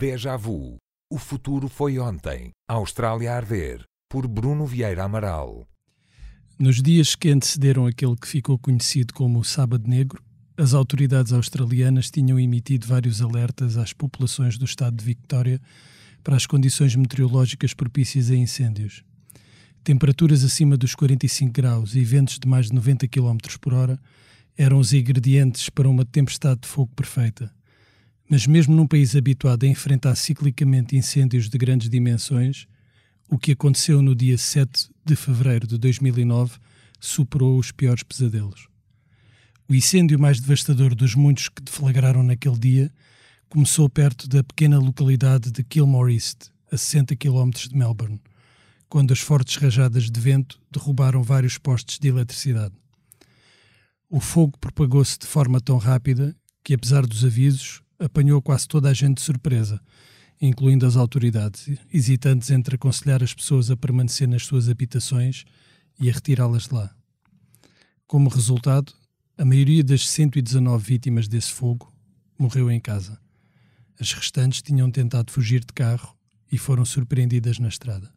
Déjà vu. O futuro foi ontem. A Austrália a arder. Por Bruno Vieira Amaral. Nos dias que antecederam aquele que ficou conhecido como o Sábado Negro, as autoridades australianas tinham emitido vários alertas às populações do estado de Victoria para as condições meteorológicas propícias a incêndios. Temperaturas acima dos 45 graus e ventos de mais de 90 km por hora eram os ingredientes para uma tempestade de fogo perfeita. Mas mesmo num país habituado a enfrentar ciclicamente incêndios de grandes dimensões, o que aconteceu no dia 7 de fevereiro de 2009 superou os piores pesadelos. O incêndio mais devastador dos muitos que deflagraram naquele dia começou perto da pequena localidade de Kilmore East, a 60 km de Melbourne, quando as fortes rajadas de vento derrubaram vários postes de eletricidade. O fogo propagou-se de forma tão rápida que, apesar dos avisos, apanhou quase toda a gente de surpresa, incluindo as autoridades, hesitantes entre aconselhar as pessoas a permanecer nas suas habitações e a retirá-las de lá. Como resultado, a maioria das 119 vítimas desse fogo morreu em casa. As restantes tinham tentado fugir de carro e foram surpreendidas na estrada.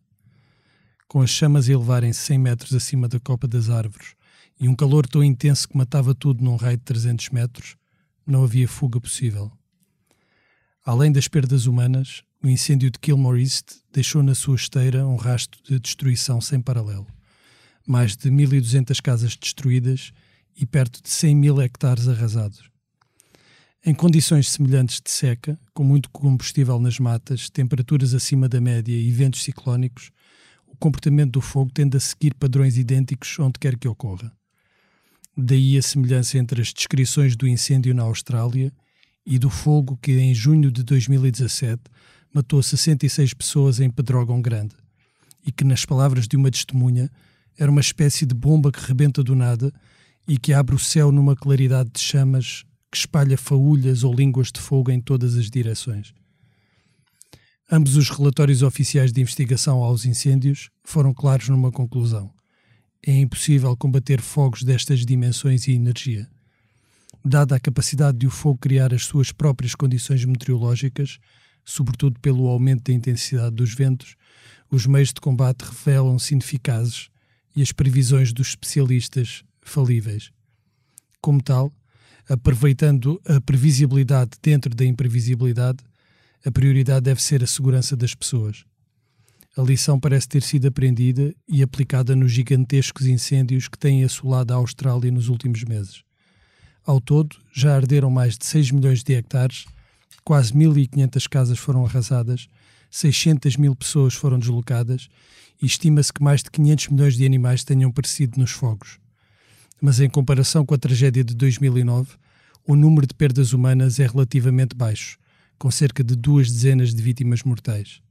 Com as chamas a elevarem 100 metros acima da copa das árvores e um calor tão intenso que matava tudo num raio de 300 metros, não havia fuga possível. Além das perdas humanas, o incêndio de Kilmore East deixou na sua esteira um rastro de destruição sem paralelo. Mais de 1.200 casas destruídas e perto de 100.000 hectares arrasados. Em condições semelhantes de seca, com muito combustível nas matas, temperaturas acima da média e ventos ciclónicos, o comportamento do fogo tende a seguir padrões idênticos onde quer que ocorra. Daí a semelhança entre as descrições do incêndio na Austrália e do fogo que, em junho de 2017, matou 66 pessoas em Pedrógão Grande e que, nas palavras de uma testemunha, era uma espécie de bomba que rebenta do nada e que abre o céu numa claridade de chamas que espalha faúlhas ou línguas de fogo em todas as direções. Ambos os relatórios oficiais de investigação aos incêndios foram claros numa conclusão. É impossível combater fogos destas dimensões e energia. Dada a capacidade de o fogo criar as suas próprias condições meteorológicas, sobretudo pelo aumento da intensidade dos ventos, os meios de combate revelam-se ineficazes e as previsões dos especialistas falíveis. Como tal, aproveitando a previsibilidade dentro da imprevisibilidade, a prioridade deve ser a segurança das pessoas. A lição parece ter sido aprendida e aplicada nos gigantescos incêndios que têm assolado a Austrália nos últimos meses. Ao todo, já arderam mais de 6 milhões de hectares, quase 1.500 casas foram arrasadas, 600.000 pessoas foram deslocadas e estima-se que mais de 500 milhões de animais tenham perecido nos fogos. Mas em comparação com a tragédia de 2009, o número de perdas humanas é relativamente baixo, com cerca de 2 dezenas de vítimas mortais.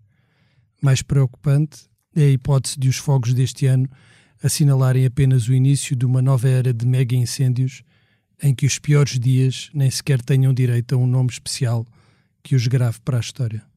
Mais preocupante é a hipótese de os fogos deste ano assinalarem apenas o início de uma nova era de mega-incêndios, em que os piores dias nem sequer tenham direito a um nome especial que os grave para a história.